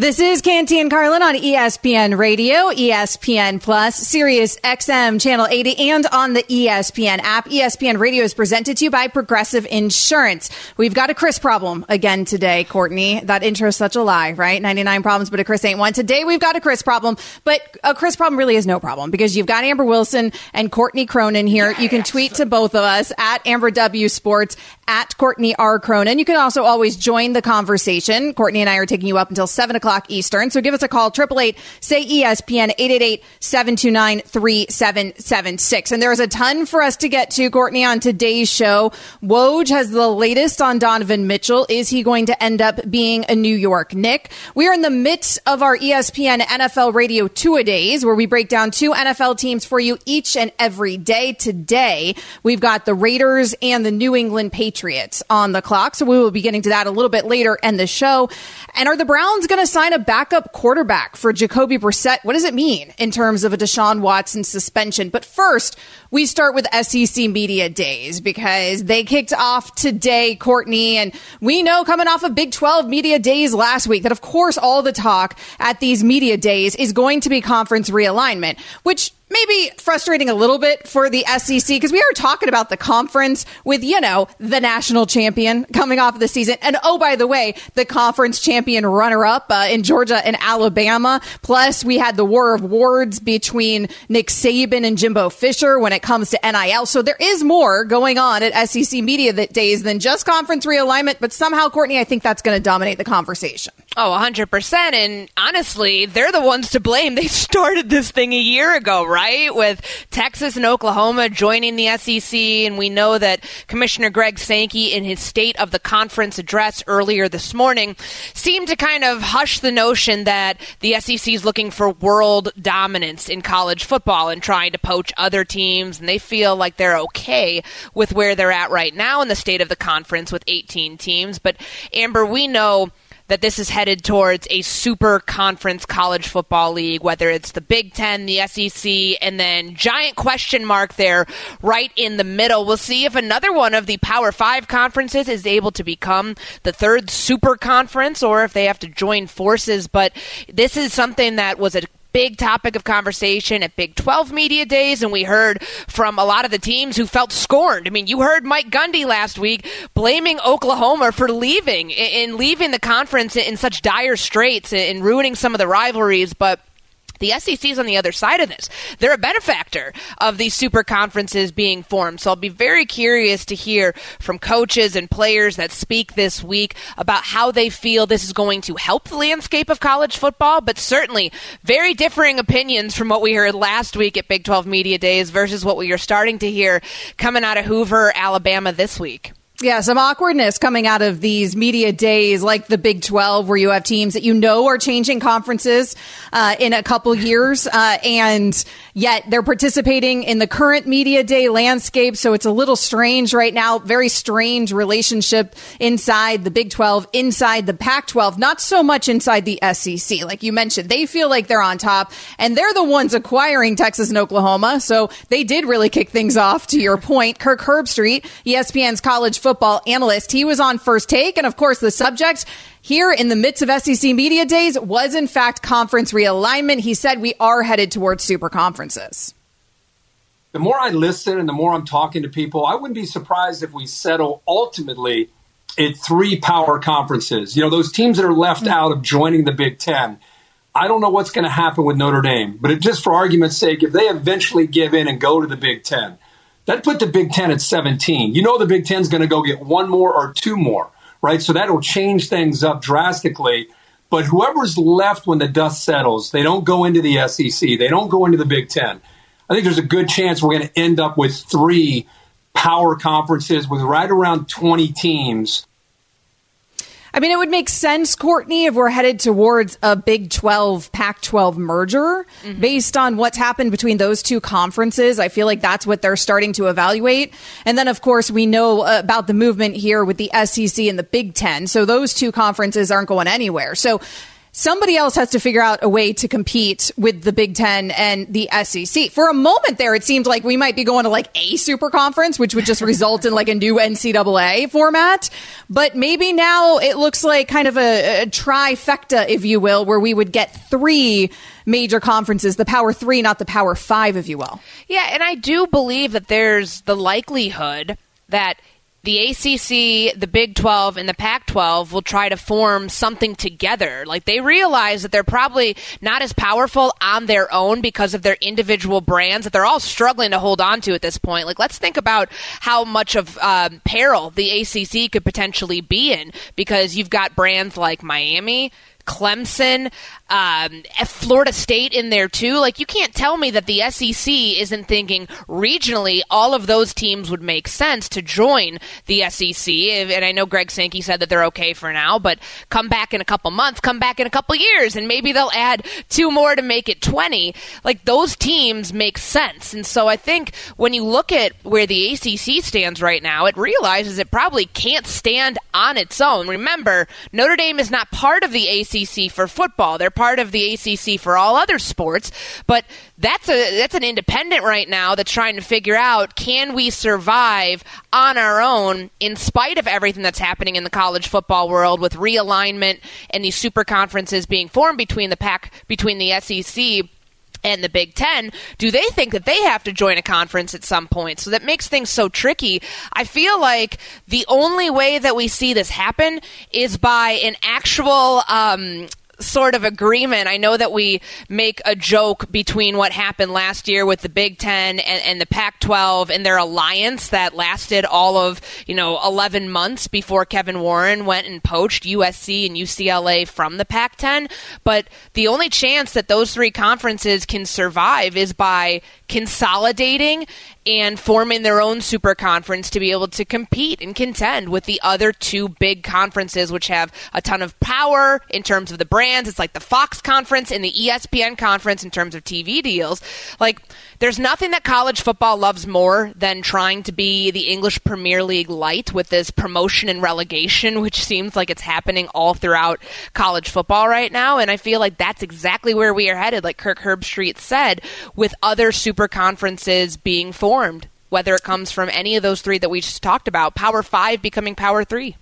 This is Canty and Carlin on ESPN Radio, ESPN Plus, Sirius XM Channel 80, and on the ESPN app. ESPN Radio is presented to you by Progressive Insurance. We've got a Chris problem again today, Courtney. That intro's such a lie, right? 99 problems, but a Chris ain't one. Today we've got a Chris problem, but a Chris problem really is no problem because you've got Amber Wilson and Courtney Cronin here. You can tweet to both of us at Amber W Sports, at Courtney R Cronin. You can also always join the conversation. Courtney and I are taking you up until 7 o'clock Eastern. So give us a call, 888-SAY-ESPN, 888-729-3776. And there's a ton for us to get to, Courtney, on today's show. Woj has the latest on Donovan Mitchell. Is he going to end up being a New York Knick? We are in the midst of our ESPN NFL Radio Two-A-Days, where we break down two NFL teams for you each and every day. Today, we've got the Raiders and the New England Patriots on the clock. So we will be getting to that a little bit later in the show. And are the Browns going to sign a backup quarterback for Jacoby Brissett? What does it mean in terms of a Deshaun Watson suspension? But first, we start with SEC Media Days because they kicked off today, Courtney. And we know coming off of Big 12 Media Days last week that, of course, all the talk at these Media Days is going to be conference realignment, which maybe frustrating a little bit for the SEC because we are talking about the conference with, you know, the national champion coming off of the season. And oh, by the way, the conference champion runner-up in Georgia and Alabama. Plus, we had the war of words between Nick Saban and Jimbo Fisher when it comes to NIL. So there is more going on at SEC Media Days than just conference realignment. But somehow, Courtney, I think that's going to dominate the conversation. Oh, 100%. And honestly, they're the ones to blame. They started this thing a year ago, right? With Texas and Oklahoma joining the SEC. And we know that Commissioner Greg Sankey, in his State of the Conference address earlier this morning, seemed to kind of hush the notion that the SEC is looking for world dominance in college football and trying to poach other teams. And they feel like they're okay with where they're at right now in the State of the Conference with 18 teams. But Amber, we know that this is headed towards a super conference college football league, whether it's the Big Ten, the SEC, and then giant question mark there right in the middle. We'll see if another one of the Power Five conferences is able to become the third super conference or if they have to join forces. But this is something that was a big topic of conversation at Big 12 Media Days, and we heard from a lot of the teams who felt scorned. I mean, you heard Mike Gundy last week blaming Oklahoma for leaving and leaving the conference in such dire straits and ruining some of the rivalries, but the SEC is on the other side of this. They're a benefactor of these super conferences being formed. So I'll be very curious to hear from coaches and players that speak this week about how they feel this is going to help the landscape of college football, but certainly very differing opinions from what we heard last week at Big 12 Media Days versus what we are starting to hear coming out of Hoover, Alabama this week. Yeah, some awkwardness coming out of these media days like the Big 12 where you have teams that you know are changing conferences in a couple years and yet they're participating in the current media day landscape. So it's a little strange right now, very strange relationship inside the Big 12, inside the Pac-12, not so much inside the SEC. Like you mentioned, they feel like they're on top and they're the ones acquiring Texas and Oklahoma. So they did really kick things off, to your point. Kirk Herbstreit, ESPN's college football analyst. He was on First Take. And of course, the subject here in the midst of SEC Media Days was in fact conference realignment. He said we are headed towards super conferences. The more I listen and the more I'm talking to people, I wouldn't be surprised if we settle ultimately at three power conferences. You know, those teams that are left out of joining the Big Ten. I don't know what's going to happen with Notre Dame, but just for argument's sake, if they eventually give in and go to the Big Ten, that put the Big Ten at 17. You know the Big Ten's going to go get one more or two more, right? So that'll change things up drastically. But whoever's left when the dust settles, they don't go into the SEC. They don't go into the Big Ten. I think there's a good chance we're going to end up with three power conferences with right around 20 teams. I mean, it would make sense, Courtney, if we're headed towards a Big 12, Pac-12 merger based on what's happened between those two conferences. I feel like that's what they're starting to evaluate. And then, of course, we know about the movement here with the SEC and the Big Ten. So those two conferences aren't going anywhere. So somebody else has to figure out a way to compete with the Big Ten and the SEC. For a moment there, it seemed like we might be going to like a super conference, which would just result in like a new NCAA format. But maybe now it looks like kind of a trifecta, if you will, where we would get three major conferences, the Power Three, not the Power Five, if you will. Yeah, and I do believe that there's the likelihood that the ACC, the Big 12, and the Pac-12 will try to form something together. Like, they realize that they're probably not as powerful on their own because of their individual brands that they're all struggling to hold on to at this point. Like, let's think about how much of peril the ACC could potentially be in, because you've got brands like Miami, Clemson, Florida State in there too. Like, you can't tell me that the SEC isn't thinking regionally all of those teams would make sense to join the SEC. And I know Greg Sankey said that they're okay for now, but come back in a couple months, come back in a couple years, and maybe they'll add two more to make it 20. Like, those teams make sense. And so I think when you look at where the ACC stands right now, it realizes it probably can't stand on its own. Remember, Notre Dame is not part of the ACC for football. They're part of the ACC for all other sports, but that's an independent right now that's trying to figure out, can we survive on our own in spite of everything that's happening in the college football world with realignment and these super conferences being formed between the SEC and the Big Ten? Do they think that they have to join a conference at some point? So that makes things so tricky. I feel like the only way that we see this happen is by an actual sort of agreement. I know that we make a joke between what happened last year with the Big Ten and the Pac-12 and their alliance that lasted all of 11 months before Kevin Warren went and poached USC and UCLA from the Pac-10. But the only chance that those three conferences can survive is by consolidating and forming their own super conference to be able to compete and contend with the other two big conferences, which have a ton of power in terms of the brands. It's like the Fox conference and the ESPN conference in terms of TV deals. Like, there's nothing that college football loves more than trying to be the English Premier League light with this promotion and relegation, which seems like it's happening all throughout college football right now. And I feel like that's exactly where we are headed, like Kirk Herbstreit said, with other super conferences being formed. Whether it comes from any of those three that we just talked about, Power Five becoming Power Three.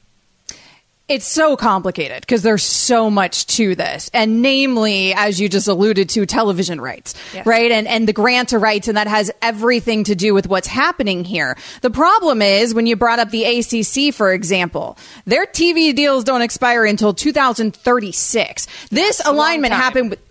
It's so complicated because there's so much to this. And namely, as you just alluded to, television rights, yes. Right? And the grant of rights, and that has everything to do with what's happening here. The problem is, when you brought up the ACC, for example, their TV deals don't expire until 2036. This alignment happened with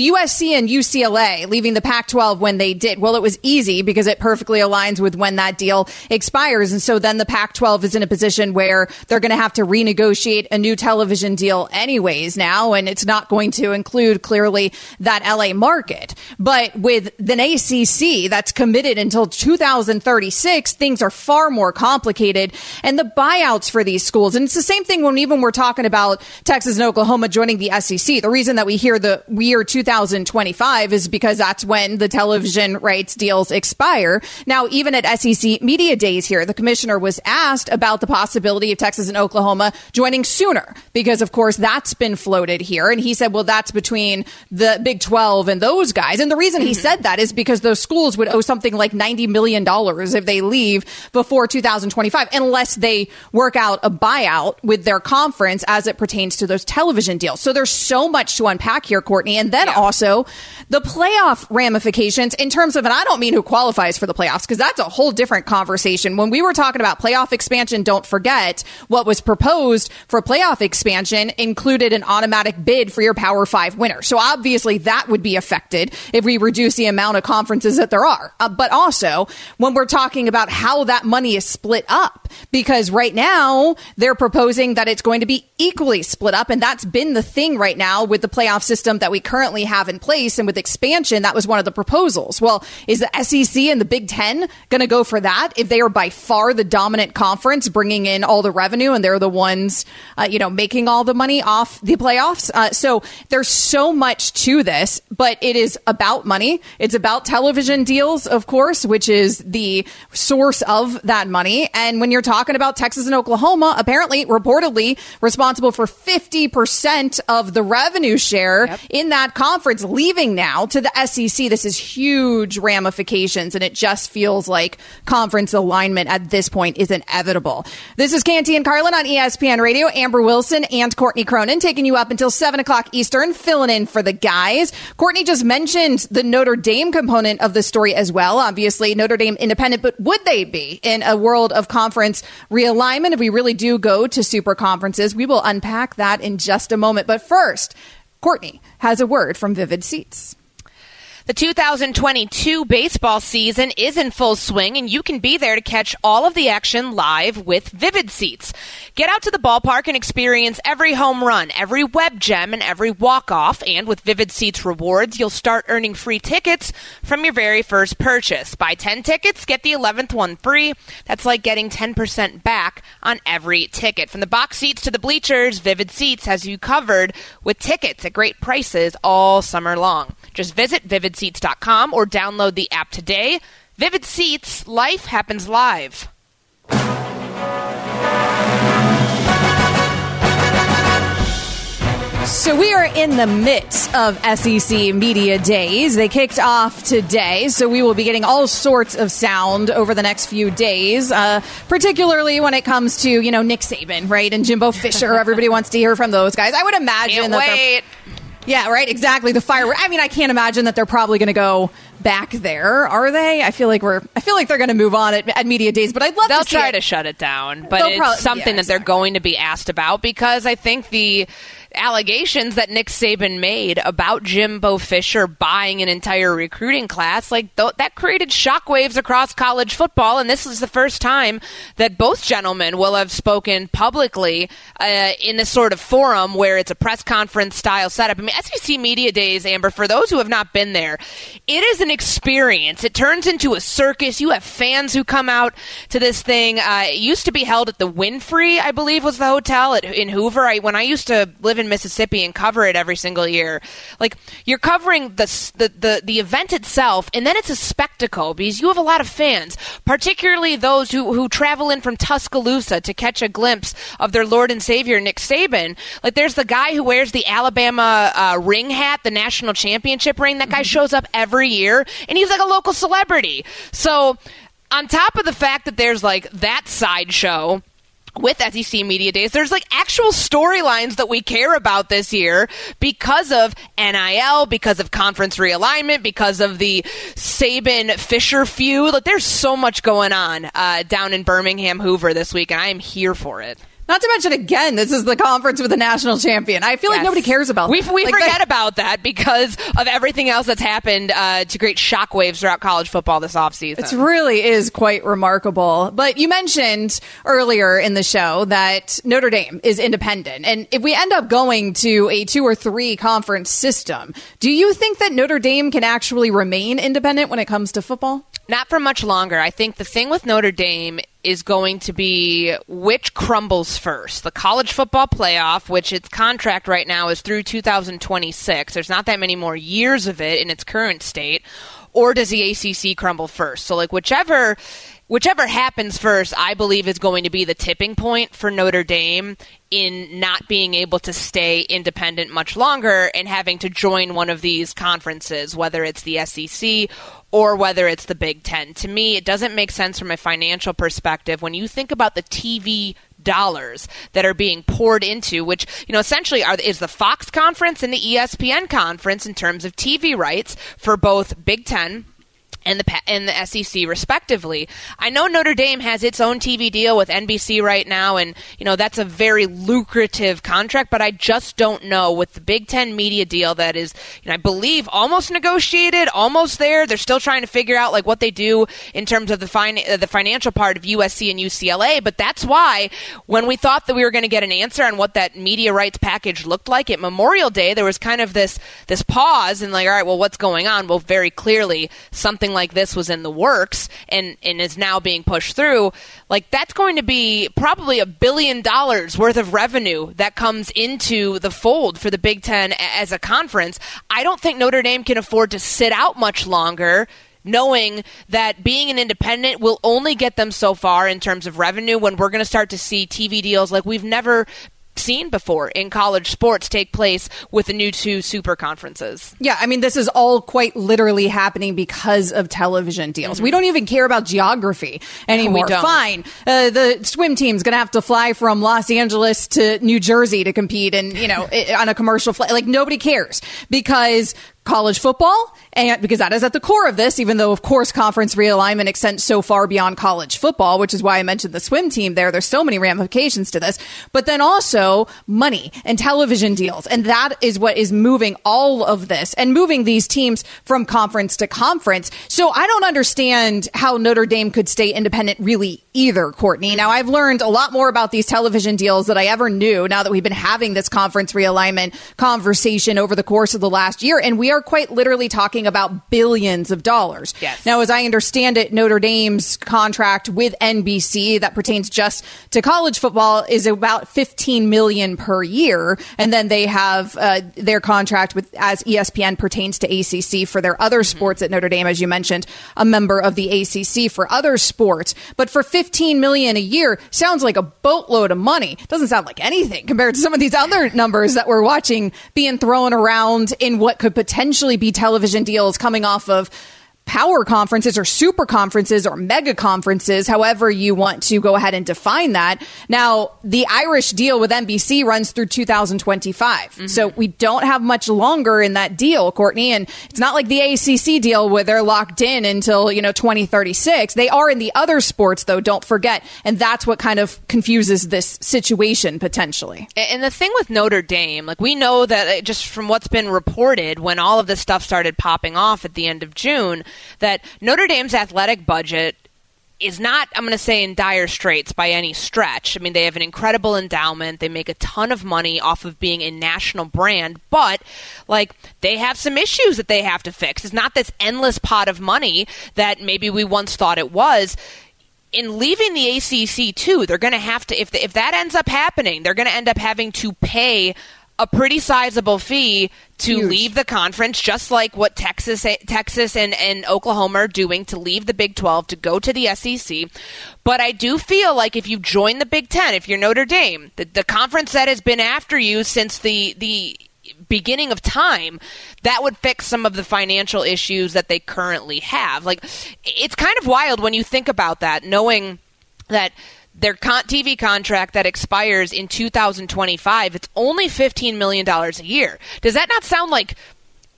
USC and UCLA leaving the Pac-12 when they did. Well, it was easy because it perfectly aligns with when that deal expires. And so then the Pac-12 is in a position where they're going to have to renegotiate a new television deal anyways now, and it's not going to include clearly that LA market. But with an ACC that's committed until 2036, things are far more complicated, and the buyouts for these schools. And it's the same thing when even we're talking about Texas and Oklahoma joining the SEC. The reason that we hear the year 2025 is because that's when the television rights deals expire. Now, even at SEC Media Days here, the commissioner was asked about the possibility of Texas and Oklahoma joining sooner, because of course that's been floated here, and he said, well, that's between the Big 12 and those guys. And the reason he said that is because those schools would owe something like $90 million if they leave before 2025, unless they work out a buyout with their conference as it pertains to those television deals. So there's so much to unpack here, Courtney. And then also the playoff ramifications in terms of, and I don't mean who qualifies for the playoffs, because that's a whole different conversation. When we were talking about playoff expansion, don't forget what was proposed for playoff expansion included an automatic bid for your Power Five winner. So obviously that would be affected if we reduce the amount of conferences that there are. But also when we're talking about how that money is split up, because right now they're proposing that it's going to be equally split up. And that's been the thing right now with the playoff system that we currently have in place. And with expansion, that was one of the proposals. Well, is the SEC and the Big Ten going to go for that if they are by far the dominant conference, bringing in all the revenue, and they're the ones is, making all the money off the playoffs. So there's so much to this, but it is about money. It's about television deals, of course, which is the source of that money. And when you're talking about Texas and Oklahoma, apparently, reportedly responsible for 50% of the revenue share in that conference, leaving now to the SEC. This is huge ramifications, and it just feels like conference alignment at this point is inevitable. This is Canty and Carlin on ESPN Radio. Amber Wilson and Courtney Cronin taking you up until 7 o'clock Eastern, filling in for the guys. Courtney just mentioned the Notre Dame component of the story as well. Obviously, Notre Dame independent, but would they be in a world of conference realignment if we really do go to super conferences? We will unpack that in just a moment. But first, Courtney has a word from Vivid Seats. The 2022 baseball season is in full swing, and you can be there to catch all of the action live with Vivid Seats. Get out to the ballpark and experience every home run, every web gem, and every walk-off. And with Vivid Seats rewards, you'll start earning free tickets from your very first purchase. Buy 10 tickets, get the 11th one free. That's like getting 10% back on every ticket. From the box seats to the bleachers, Vivid Seats has you covered with tickets at great prices all summer long. Just visit vividseats.com or download the app today. Vivid Seats, life happens live. So we are in the midst of SEC Media Days. They kicked off today, so we will be getting all sorts of sound over the next few days, particularly when it comes to, Nick Saban, right, and Jimbo Fisher. Everybody wants to hear from those guys. I would imagine Yeah, right. Exactly. The firework. I mean, I can't imagine that they're probably going to go back there, are they? I feel like they're going to move on at media days. But I'd love to see it. They'll try to shut it down, but it's something that they're going to be asked about, because I think the allegations that Nick Saban made about Jimbo Fisher buying an entire recruiting class, that created shockwaves across college football, and this is the first time that both gentlemen will have spoken publicly in this sort of forum where it's a press conference style setup. I mean, SEC Media Days, Amber, for those who have not been there, it is an experience. It turns into a circus. You have fans who come out to this thing. It used to be held at the Winfrey, I believe, was the hotel in Hoover. When I used to live in Mississippi and cover it every single year. You're covering the event itself, and then it's a spectacle because you have a lot of fans, particularly those who travel in from Tuscaloosa to catch a glimpse of their Lord and Savior, Nick Saban. There's the guy who wears the Alabama ring hat, the national championship ring. That guy shows up every year, and he's like a local celebrity. So on top of the fact that there's that sideshow with SEC Media Days, there's actual storylines that we care about this year because of NIL, because of conference realignment, because of the Saban-Fisher feud. There's so much going on down in Birmingham Hoover this week, and I am here for it. Not to mention, again, this is the conference with a national champion. I feel like nobody cares about that. We forget about that because of everything else that's happened to create shockwaves throughout college football this offseason. It really is quite remarkable. But you mentioned earlier in the show that Notre Dame is independent. And if we end up going to a 2 or 3 conference system, do you think that Notre Dame can actually remain independent when it comes to football? Not for much longer. I think the thing with Notre Dame is going to be which crumbles first. The college football playoff, which its contract right now is through 2026. There's not that many more years of it in its current state. Or does the ACC crumble first? So whichever happens first, I believe is going to be the tipping point for Notre Dame in not being able to stay independent much longer and having to join one of these conferences, whether it's the SEC or whether it's the Big Ten. To me, it doesn't make sense from a financial perspective. When you think about the TV dollars that are being poured into, which essentially is the Fox conference and the ESPN conference in terms of TV rights for both Big Ten and the SEC, respectively. I know Notre Dame has its own TV deal with NBC right now, and that's a very lucrative contract, but I just don't know with the Big Ten media deal that is, I believe, almost negotiated, almost there. They're still trying to figure out what they do in terms of the financial part of USC and UCLA, but that's why when we thought that we were going to get an answer on what that media rights package looked like at Memorial Day, there was kind of this pause and all right, well, what's going on? Well, very clearly, something like this was in the works and is now being pushed through, like that's going to be probably $1 billion worth of revenue that comes into the fold for the Big Ten as a conference. I don't think Notre Dame can afford to sit out much longer, knowing that being an independent will only get them so far in terms of revenue when we're going to start to see TV deals like we've never seen before in college sports take place with the new two super conferences. Yeah, I mean, this is all quite literally happening because of television deals. Mm-hmm. We don't even care about geography anymore. No, we don't. Fine. The swim team's going to have to fly from Los Angeles to New Jersey to compete and, you know, on a commercial flight. Like, nobody cares because college football, and because that is at the core of this, even though, of course, conference realignment extends so far beyond college football, which is why I mentioned the swim team there. There's so many ramifications to this. But then also money and television deals. And that is what is moving all of this and moving these teams from conference to conference. So I don't understand how Notre Dame could stay independent really either, Courtney. Now, I've learned a lot more about these television deals than I ever knew now that we've been having this conference realignment conversation over the course of the last year. And we are quite literally talking about billions of dollars. Yes. Now, as I understand it, Notre Dame's contract with NBC that pertains just to college football is about $15 million per year, and then they have their contract with as ESPN pertains to ACC for their other sports at Notre Dame, as you mentioned, a member of the ACC for other sports. But for $15 million a year, sounds like a boatload of money. Doesn't sound like anything compared to some of these other numbers that we're watching being thrown around in what could potentially be television deals coming off of power conferences or super conferences or mega conferences, however you want to go ahead and define that. Now, the Irish deal with NBC runs through 2025. Mm-hmm. So we don't have much longer in that deal, Courtney. And it's not like the ACC deal where they're locked in until, you know, 2036. They are in the other sports, though, don't forget. And that's what kind of confuses this situation potentially. And the thing with Notre Dame, like we know that just from what's been reported when all of this stuff started popping off at the end of June, that Notre Dame's athletic budget is not, I'm going to say, in dire straits by any stretch. I mean, they have an incredible endowment. They make a ton of money off of being a national brand, but like they have some issues that they have to fix. It's not this endless pot of money that maybe we once thought it was. In leaving the ACC too, they're going to have to, if that ends up happening, they're going to end up having to pay a pretty sizable fee to leave the conference, just like what Texas and Oklahoma are doing to leave the Big 12 to go to the SEC. But I do feel like if you join the Big 10, if you're Notre Dame, the conference that has been after you since the beginning of time, that would fix some of the financial issues that they currently have. Like, it's kind of wild when you think about that, knowing that their TV contract that expires in 2025, it's only $15 million a year. Does that not sound like,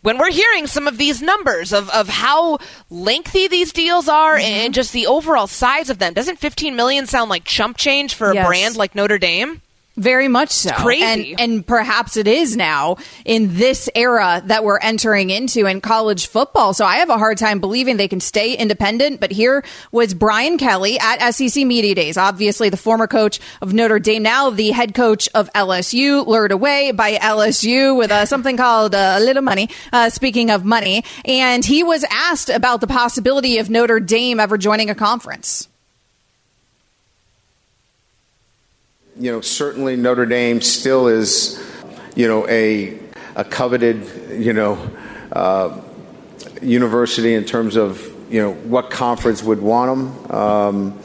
when we're hearing some of these numbers of how lengthy these deals are and just the overall size of them, doesn't $15 million sound like chump change for a brand like Notre Dame? Very much so. It's crazy. And perhaps it is now in this era that we're entering into in college football. So I have a hard time believing they can stay independent. But here was Brian Kelly at SEC Media Days, obviously the former coach of Notre Dame, now the head coach of LSU, lured away by LSU with something called a little money, speaking of money. And he was asked about the possibility of Notre Dame ever joining a conference. You know, certainly Notre Dame still is, you know, a coveted, you know, university in terms of, you know, what conference would want them.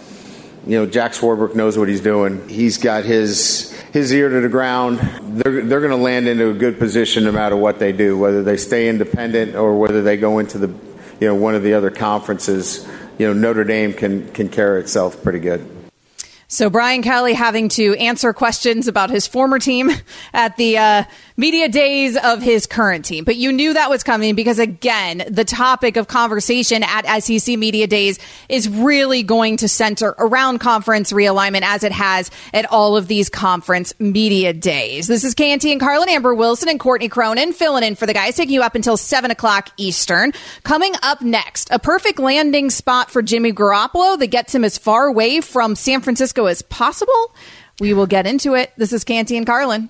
You know, Jack Swarbrick knows what he's doing. He's got his ear to the ground. They're going to land into a good position no matter what they do, whether they stay independent or whether they go into the, you know, one of the other conferences. You know, Notre Dame can carry itself pretty good. So Brian Kelly having to answer questions about his former team at the media days of his current team. But you knew that was coming because, again, the topic of conversation at SEC Media Days is really going to center around conference realignment as it has at all of these conference media days. This is KNT and Carlin, Amber Wilson and Courtney Cronin filling in for the guys, taking you up until 7 o'clock Eastern. Coming up next, a perfect landing spot for Jimmy Garoppolo that gets him as far away from San Francisco as possible. We will get into it. This is Canty and Carlin.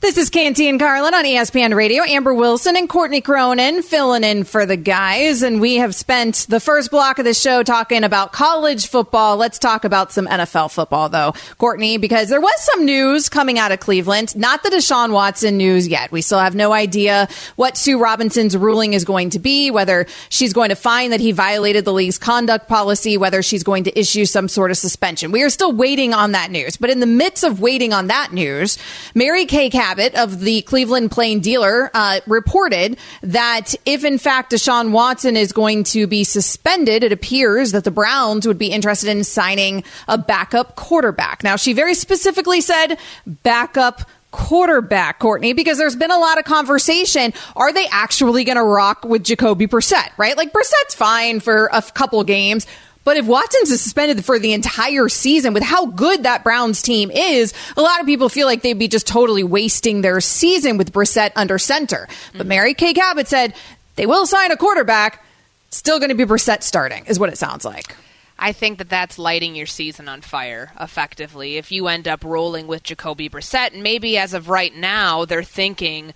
This is Canty and Carlin on ESPN Radio. Amber Wilson and Courtney Cronin filling in for the guys. And we have spent the first block of the show talking about college football. Let's talk about some NFL football, though, Courtney, because there was some news coming out of Cleveland. Not the Deshaun Watson news yet. We still have no idea what Sue Robinson's ruling is going to be, whether she's going to find that he violated the league's conduct policy, whether she's going to issue some sort of suspension. We are still waiting on that news. But in the midst of waiting on that news, Mary Kay Cabot of the Cleveland Plain Dealer reported that if, in fact, Deshaun Watson is going to be suspended, it appears that the Browns would be interested in signing a backup quarterback. Now, she very specifically said backup quarterback, Courtney, because there's been a lot of conversation. Are they actually going to rock with Jacoby Brissett, right? Like, Brissett's fine for a couple games. But if Watson's suspended for the entire season, with how good that Browns team is, a lot of people feel like they'd be just totally wasting their season with Brissett under center. But Mary Kay Cabot said they will sign a quarterback. Still going to be Brissett starting is what it sounds like. I think that that's lighting your season on fire, effectively. If you end up rolling with Jacoby Brissett, and maybe as of right now, they're thinking,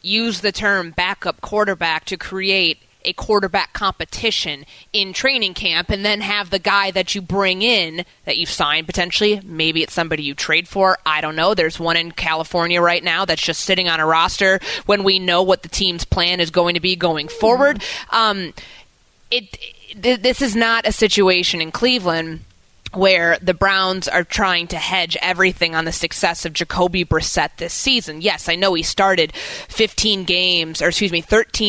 use the term backup quarterback to create a quarterback competition in training camp, and then have the guy that you bring in that you've signed potentially. Maybe it's somebody you trade for. I don't know. There's one in California right now that's just sitting on a roster when we know what the team's plan is going to be going forward. This is not a situation in Cleveland where the Browns are trying to hedge everything on the success of Jacoby Brissett this season. Yes, I know he started 13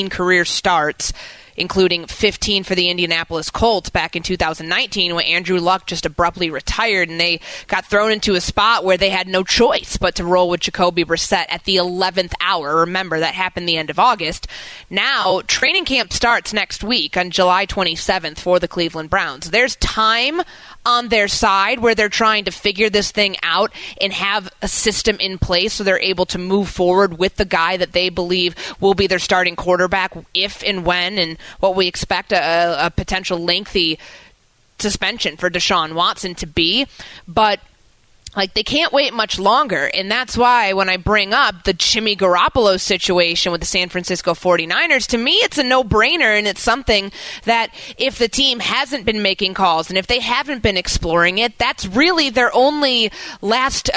career starts, including 15 for the Indianapolis Colts back in 2019 when Andrew Luck just abruptly retired, and they got thrown into a spot where they had no choice but to roll with Jacoby Brissett at the 11th hour. Remember, that happened the end of August. Now, training camp starts next week on July 27th for the Cleveland Browns. There's time on their side where they're trying to figure this thing out and have a system in place so they're able to move forward with the guy that they believe will be their starting quarterback if and when, and what we expect a potential lengthy suspension for Deshaun Watson to be. But like, they can't wait much longer, and that's why when I bring up the Jimmy Garoppolo situation with the San Francisco 49ers, to me it's a no-brainer, and it's something that if the team hasn't been making calls and if they haven't been exploring it, that's really their only last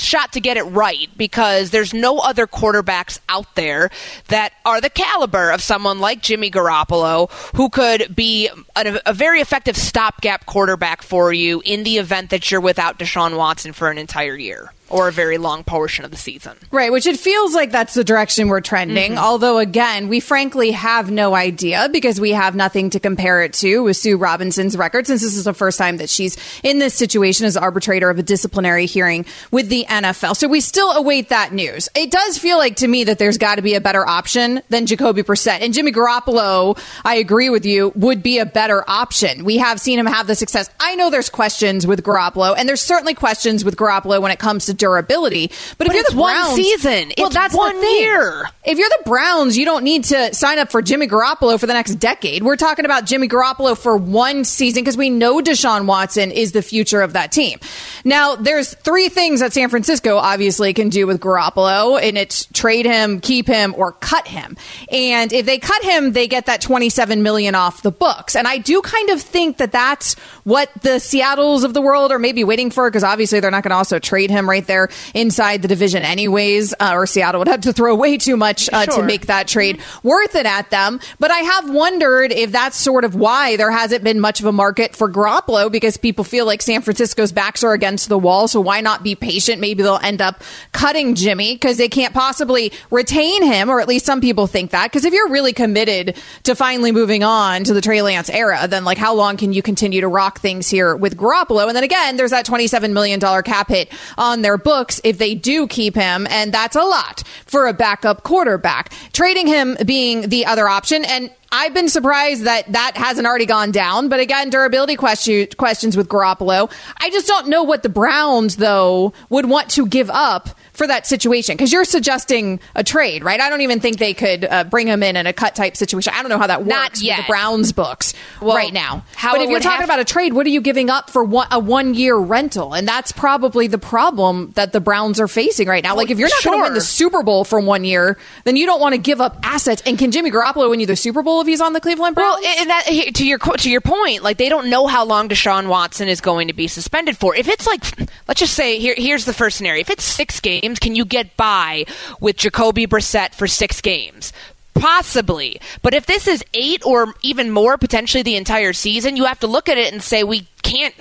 shot to get it right, because there's no other quarterbacks out there that are the caliber of someone like Jimmy Garoppolo, who could be a very effective stopgap quarterback for you in the event that you're without Deshaun Watson for an entire year or a very long portion of the season. Right, which it feels like that's the direction we're trending. Although, again, we frankly have no idea because we have nothing to compare it to with Sue Robinson's record, since this is the first time that she's in this situation as arbitrator of a disciplinary hearing with the NFL. So we still await that news. It does feel like to me that there's got to be a better option than Jacoby Brissett. And Jimmy Garoppolo, I agree with you, would be a better option. We have seen him have the success. I know there's questions with Garoppolo, and there's certainly questions with Garoppolo when it comes to durability, but if you're the Browns, one season, well, that's one year. If you're the Browns, you don't need to sign up for Jimmy Garoppolo for the next decade. We're talking about Jimmy Garoppolo for one season because we know Deshaun Watson is the future of that team. Now, there's three things that San Francisco obviously can do with Garoppolo, and it's trade him, keep him, or cut him. And if they cut him, they get that $27 million off the books. And I do kind of think that that's what the Seattles of the world are maybe waiting for, because obviously they're not going to also trade him right right there inside the division anyways, or Seattle would have to throw away too much to make that trade worth it at them. But I have wondered if that's sort of why there hasn't been much of a market for Garoppolo, because people feel like San Francisco's backs are against the wall, so why not be patient? Maybe they'll end up cutting Jimmy because they can't possibly retain him, or at least some people think that, because if you're really committed to finally moving on to the Trey Lance era, then like how long can you continue to rock things here with Garoppolo? And then again, there's that $27 million cap hit on their books if they do keep him, and that's a lot for a backup quarterback. Trading him being the other option, and I've been surprised that that hasn't already gone down. But again, durability questions with Garoppolo. I just don't know what the Browns, though, would want to give up for that situation, because you're suggesting a trade, right? I don't even think they could bring him in a cut type situation. I don't know how that works with the Browns books right now. But if you're talking about a trade, what are you giving up for a 1-year rental? And that's probably the problem that the Browns are facing right now. Well, like if you're not going to win the Super Bowl for 1 year, then you don't want to give up assets. And can Jimmy Garoppolo win you the Super Bowl if he's on the Cleveland Browns? Well, and that, to your point, like they don't know how long Deshaun Watson is going to be suspended for. If it's like, let's just say here's the first scenario. If it's 6 games. Can you get by with Jacoby Brissett for 6 games? Possibly. But if this is 8 or even more, potentially the entire season, you have to look at it and say, we can't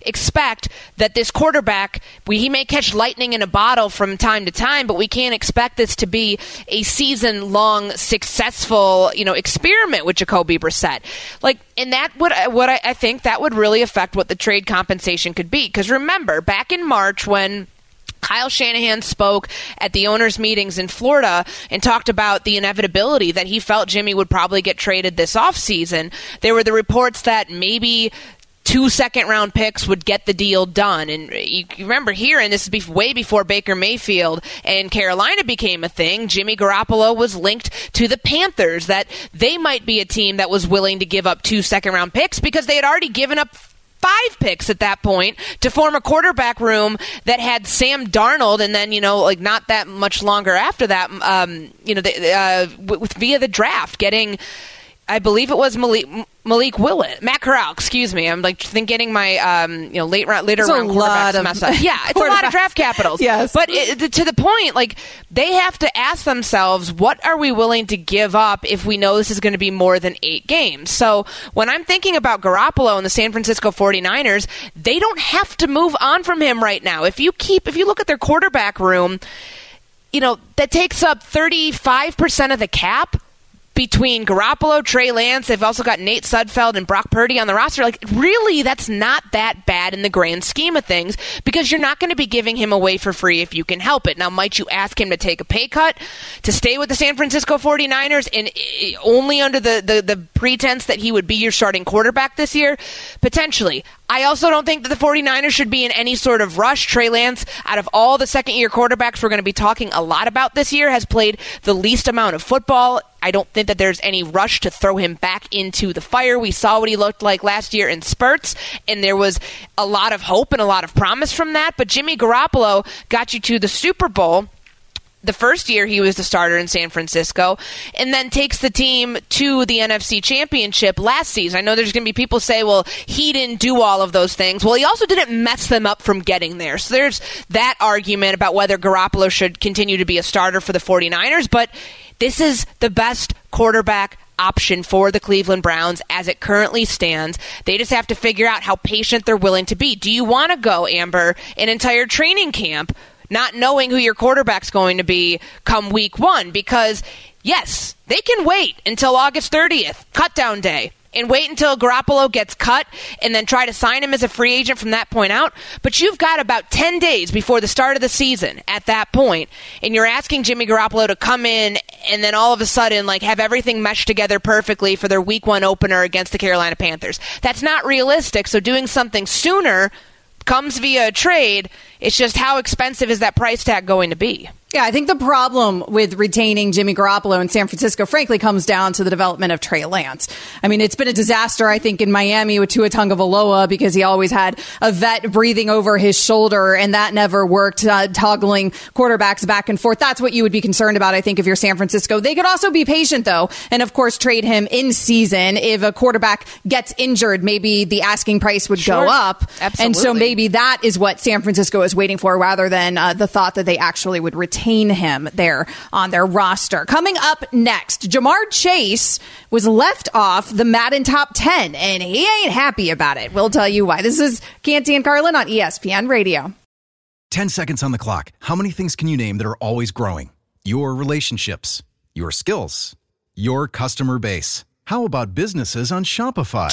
expect that this quarterback, he may catch lightning in a bottle from time to time, but we can't expect this to be a season-long successful, experiment with Jacoby Brissett. And that would, I think that would really affect what the trade compensation could be. Because remember, back in March when Kyle Shanahan spoke at the owners' meetings in Florida and talked about the inevitability that he felt Jimmy would probably get traded this offseason, there were the reports that maybe 2 second-round picks would get the deal done. And you remember hearing this is way before Baker Mayfield and Carolina became a thing. Jimmy Garoppolo was linked to the Panthers, that they might be a team that was willing to give up 2 second-round picks because they had already given up 5 picks at that point to form a quarterback room that had Sam Darnold, and then not that much longer after that, via the draft, getting, I believe it was Matt Corral. Excuse me, I'm getting my later round quarterbacks messed up. Yeah, it's a lot of draft capitals. Yes, but to the point, they have to ask themselves, what are we willing to give up if we know this is going to be more than 8 games? So when I'm thinking about Garoppolo and the San Francisco 49ers, they don't have to move on from him right now. If you look at their quarterback room, that takes up 35% of the cap. Between Garoppolo, Trey Lance, they've also got Nate Sudfeld and Brock Purdy on the roster. Really, that's not that bad in the grand scheme of things, because you're not going to be giving him away for free if you can help it. Now, might you ask him to take a pay cut to stay with the San Francisco 49ers, and only under the pretense that he would be your starting quarterback this year? Potentially. I also don't think that the 49ers should be in any sort of rush. Trey Lance, out of all the second-year quarterbacks we're going to be talking a lot about this year, has played the least amount of football. I don't think that there's any rush to throw him back into the fire. We saw what he looked like last year in spurts, and there was a lot of hope and a lot of promise from that. But Jimmy Garoppolo got you to the Super Bowl the first year he was the starter in San Francisco, and then takes the team to the NFC Championship last season. I know there's going to be people say, well, he didn't do all of those things. Well, he also didn't mess them up from getting there. So there's that argument about whether Garoppolo should continue to be a starter for the 49ers, but this is the best quarterback option for the Cleveland Browns as it currently stands. They just have to figure out how patient they're willing to be. Do you want to go, Amber, an entire training camp not knowing who your quarterback's going to be come week 1, because yes, they can wait until August 30th, cut down day, and wait until Garoppolo gets cut and then try to sign him as a free agent from that point out. But you've got about 10 days before the start of the season at that point, and you're asking Jimmy Garoppolo to come in and then all of a sudden have everything meshed together perfectly for their week 1 opener against the Carolina Panthers. That's not realistic, so doing something sooner comes via a trade. It's just how expensive is that price tag going to be? Yeah, I think the problem with retaining Jimmy Garoppolo in San Francisco, frankly, comes down to the development of Trey Lance. I mean, it's been a disaster, I think, in Miami with Tua Tagovailoa because he always had a vet breathing over his shoulder, and that never worked, toggling quarterbacks back and forth. That's what you would be concerned about, I think, if you're San Francisco. They could also be patient, though, and, of course, trade him in season. If a quarterback gets injured, maybe the asking price would go up. Absolutely. And so maybe that is what San Francisco is waiting for rather than the thought that they actually would retain him there on their roster. Coming up next, Ja'Marr Chase was left off the Madden Top 10, and he ain't happy about it. We'll tell you why. This is Canty and Carlin on ESPN Radio. 10 seconds on the clock. How many things can you name that are always growing? Your relationships, your skills, your customer base. How about businesses on Shopify?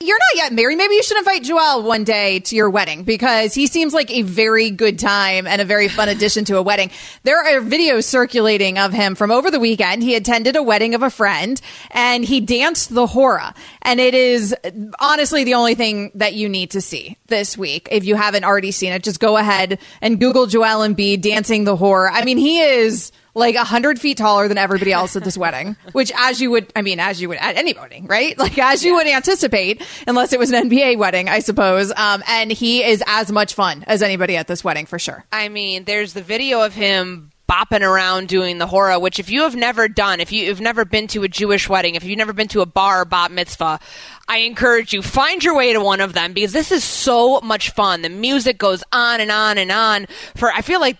You're not yet married. Maybe you should invite Joel one day to your wedding because he seems like a very good time and a very fun addition to a wedding. There are videos circulating of him from over the weekend. He attended a wedding of a friend and he danced the hora. And it is honestly the only thing that you need to see this week. If you haven't already seen it, just go ahead and Google Joel Embiid dancing the hora. I mean, he is like 100 feet taller than everybody else at this wedding, which as you would at any wedding, right? Like as you would anticipate, unless it was an NBA wedding, I suppose. And he is as much fun as anybody at this wedding for sure. I mean, there's the video of him bopping around doing the hora, which if you have never done, if you've never been to a Jewish wedding, if you've never been to a bar or bat mitzvah, I encourage you, find your way to one of them because this is so much fun. The music goes on and on and on. I feel like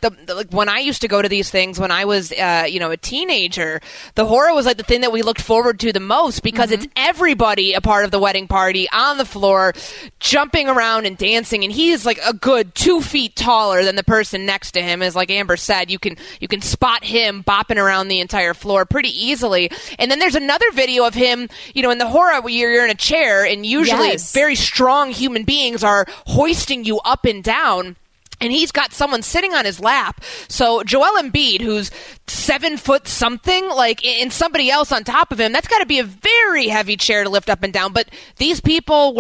when I used to go to these things when I was a teenager, the hora was like the thing that we looked forward to the most because it's everybody a part of the wedding party on the floor, jumping around and dancing, and he is like a good 2 feet taller than the person next to him. As like Amber said, you can spot him bopping around the entire floor pretty easily. And then there's another video of him, in the hora where you're in a chair and usually very strong human beings are hoisting you up and down. And he's got someone sitting on his lap. So Joel Embiid, who's 7 foot something, and somebody else on top of him, that's got to be a very heavy chair to lift up and down. But these people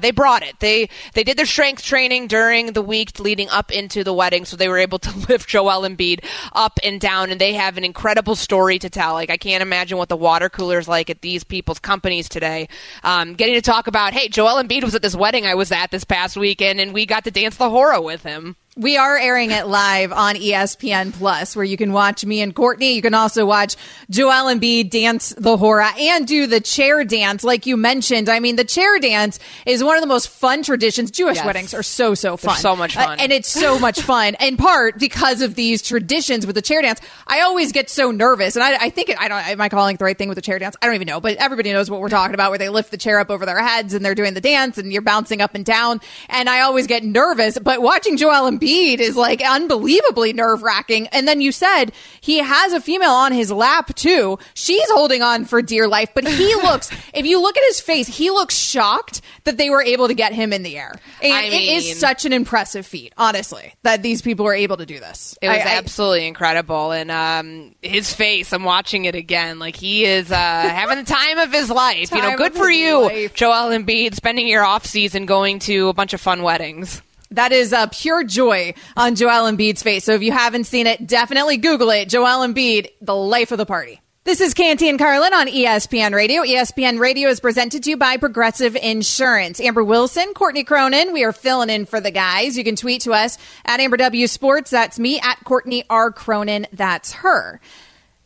they brought it. They did their strength training during the week leading up into the wedding, so they were able to lift Joel Embiid up and down, and they have an incredible story to tell. I can't imagine what the water cooler's like at these people's companies today. Getting to talk about, hey, Joel Embiid was at this wedding I was at this past weekend, and we got to dance the hora with him. We are airing it live on ESPN Plus, where you can watch me and Courtney. You can also watch Joel Embiid dance the hora and do the chair dance, like you mentioned. I mean, the chair dance is one of the most fun traditions. Jewish weddings are so, so fun. They're so much fun. And it's so much fun, in part because of these traditions with the chair dance. I always get so nervous, and I think, am I calling it the right thing with the chair dance? I don't even know, but everybody knows what we're talking about, where they lift the chair up over their heads and they're doing the dance and you're bouncing up and down. And I always get nervous, but watching Joel Embiid is like unbelievably nerve-wracking. And then you said he has a female on his lap too. She's holding on for dear life, but he looks, if you look at his face, he looks shocked that they were able to get him in the air. And it is such an impressive feat, honestly, that these people were able to do this. It was absolutely incredible. And his face, I'm watching it again. Like he is having the time of his life. Good for you, Joel Embiid, spending your off season going to a bunch of fun weddings. That is pure joy on Joel Embiid's face. So if you haven't seen it, definitely Google it. Joel Embiid, the life of the party. This is Canty and Carlin on ESPN Radio. ESPN Radio is presented to you by Progressive Insurance. Amber Wilson, Courtney Cronin, we are filling in for the guys. You can tweet to us at Amber W Sports. That's me. At Courtney R Cronin. That's her.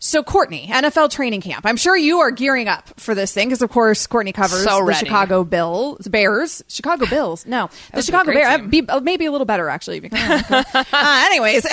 So, Courtney, NFL training camp. I'm sure you are gearing up for this thing because, of course, Courtney covers the Chicago Bears. No, the Chicago Bears. Maybe a little better, actually. Anyways,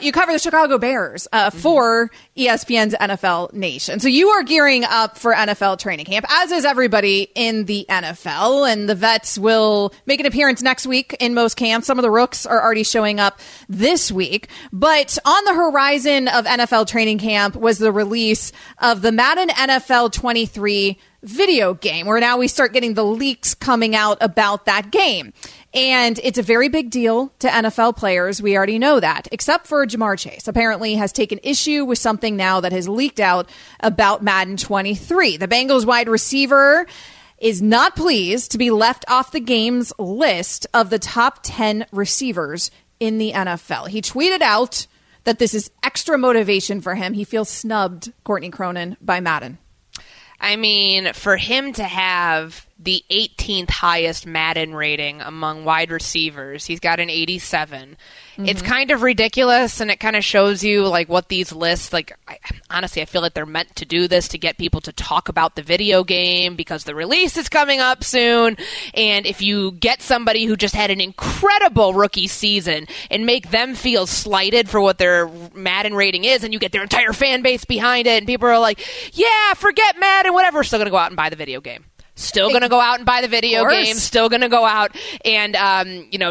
you cover the Chicago Bears for ESPN's NFL Nation. So you are gearing up for NFL training camp, as is everybody in the NFL. And the vets will make an appearance next week in most camps. Some of the rooks are already showing up this week. But on the horizon of NFL training camp, was the release of the Madden NFL 23 video game, where now we start getting the leaks coming out about that game. And it's a very big deal to NFL players. We already know that, except for Ja'Marr Chase. Apparently has taken issue with something now that has leaked out about Madden 23. The Bengals wide receiver is not pleased to be left off the game's list of the top 10 receivers in the NFL. He tweeted out that this is extra motivation for him. He feels snubbed, Courtney Cronin, by Madden. I mean, for him to have the 18th highest Madden rating among wide receivers, he's got an 87. Mm-hmm. It's kind of ridiculous, and it kind of shows you like what these lists, like, honestly, I feel like they're meant to do this to get people to talk about the video game because the release is coming up soon. And if you get somebody who just had an incredible rookie season and make them feel slighted for what their Madden rating is, and you get their entire fan base behind it, and people are like, yeah, forget Madden, whatever, we're still going to go out and buy the video game. Still going to go out and buy the video game. Still going to go out and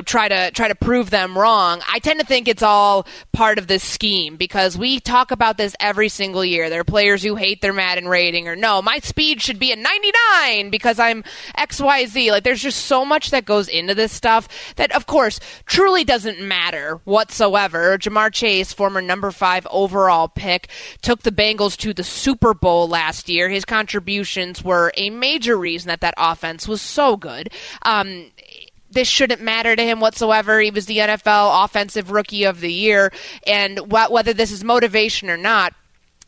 try to prove them wrong. I tend to think it's all part of this scheme because we talk about this every single year. There are players who hate their Madden rating or no, my speed should be a 99 because I'm XYZ. Like there's just so much that goes into this stuff that of course truly doesn't matter whatsoever. Ja'Marr Chase, former number 5 overall pick, took the Bengals to the Super Bowl last year. His contributions were a major reason that offense was so good. This shouldn't matter to him whatsoever. He was the NFL Offensive Rookie of the Year, and whether this is motivation or not,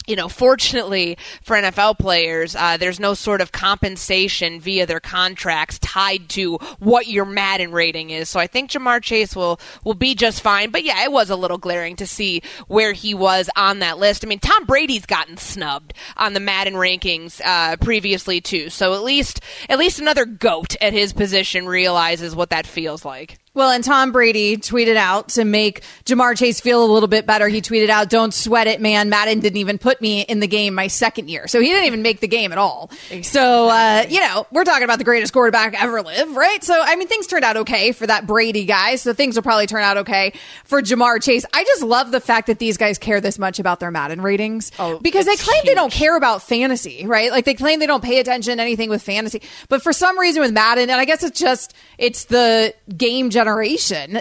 you know, fortunately for NFL players, there's no sort of compensation via their contracts tied to what your Madden rating is. So I think Ja'Marr Chase will be just fine. But yeah, it was a little glaring to see where he was on that list. I mean, Tom Brady's gotten snubbed on the Madden rankings previously too. So at least another GOAT at his position realizes what that feels like. Well, and Tom Brady tweeted out to make Ja'Marr Chase feel a little bit better. He tweeted out, "Don't sweat it, man. Madden didn't even put me in the game my second year." So he didn't even make the game at all. Exactly. So, we're talking about the greatest quarterback ever live, right? So, I mean, things turned out okay for that Brady guy. So things will probably turn out okay for Ja'Marr Chase. I just love the fact that these guys care this much about their Madden ratings because they claim they don't care about fantasy, right? Like they claim they don't pay attention to anything with fantasy. But for some reason with Madden, and I guess it's the game generation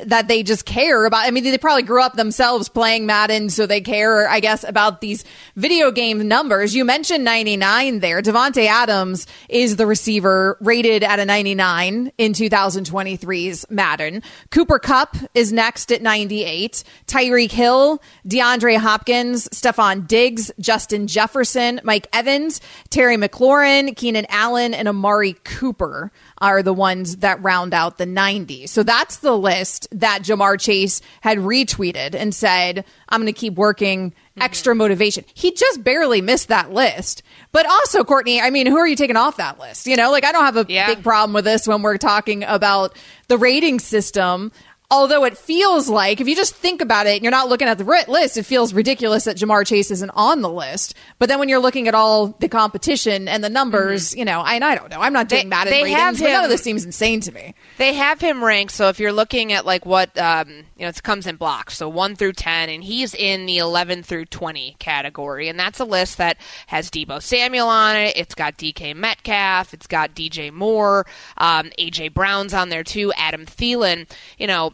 that they just care about. I mean, they probably grew up themselves playing Madden, so they care, I guess, about these video game numbers. You mentioned 99 there. Devontae Adams is the receiver rated at a 99 in 2023's Madden. Cooper Kupp is next at 98. Tyreek Hill, DeAndre Hopkins, Stephon Diggs, Justin Jefferson, Mike Evans, Terry McLaurin, Keenan Allen, and Amari Cooper are the ones that round out the 90s. So that's the list that Ja'Marr Chase had retweeted and said, I'm going to keep working, extra motivation. He just barely missed that list. But also, Courtney, I mean, who are you taking off that list? You know, like I don't have a big problem with this when we're talking about the rating system. Although it feels like, if you just think about it and you're not looking at the list, it feels ridiculous that Ja'Marr Chase isn't on the list. But then when you're looking at all the competition and the numbers, you know, and I don't know. I'm not doing Madden ratings, but none of this seems insane to me. They have him ranked, so if you're looking at like what, it comes in blocks, so 1 through 10, and he's in the 11 through 20 category. And that's a list that has Deebo Samuel on it. It's got DK Metcalf. It's got DJ Moore. A.J. Brown's on there too. Adam Thielen, you know.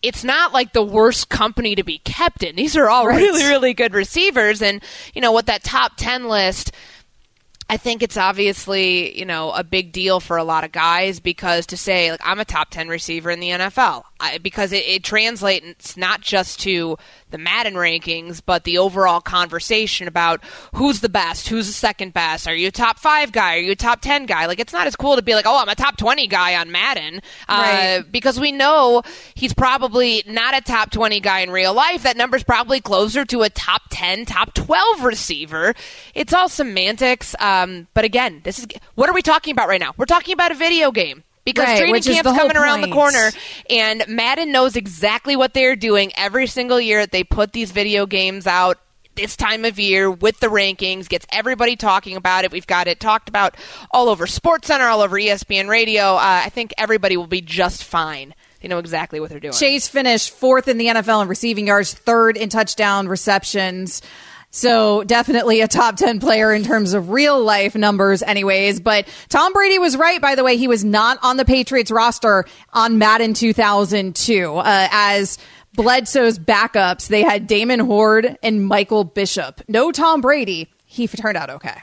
It's not like the worst company to be kept in. These are all really, really good receivers. And, you know, what that top 10 list, I think it's obviously, you know, a big deal for a lot of guys, because to say, like, I'm a top 10 receiver in the NFL, because it translates not just to the Madden rankings, but the overall conversation about who's the best, who's the second best, are you a top 5 guy, are you a top 10 guy? Like, it's not as cool to be like, oh, I'm a top 20 guy on Madden, right. Because we know he's probably not a top 20 guy in real life. That number's probably closer to a top 10, top 12 receiver. It's all semantics. But again, this is what are we talking about right now? We're talking about a video game, because training camp's coming around the corner, and Madden knows exactly what they're doing every single year that they put these video games out this time of year with the rankings, gets everybody talking about it. We've got it talked about all over SportsCenter, all over ESPN Radio. I think everybody will be just fine. They know exactly what they're doing. Chase finished fourth in the NFL in receiving yards, third in touchdown receptions. So definitely a top 10 player in terms of real life numbers anyways. But Tom Brady was right, by the way. He was not on the Patriots roster on Madden 2002. As Bledsoe's backups, they had Damon Hoard and Michael Bishop. No Tom Brady. He turned out okay.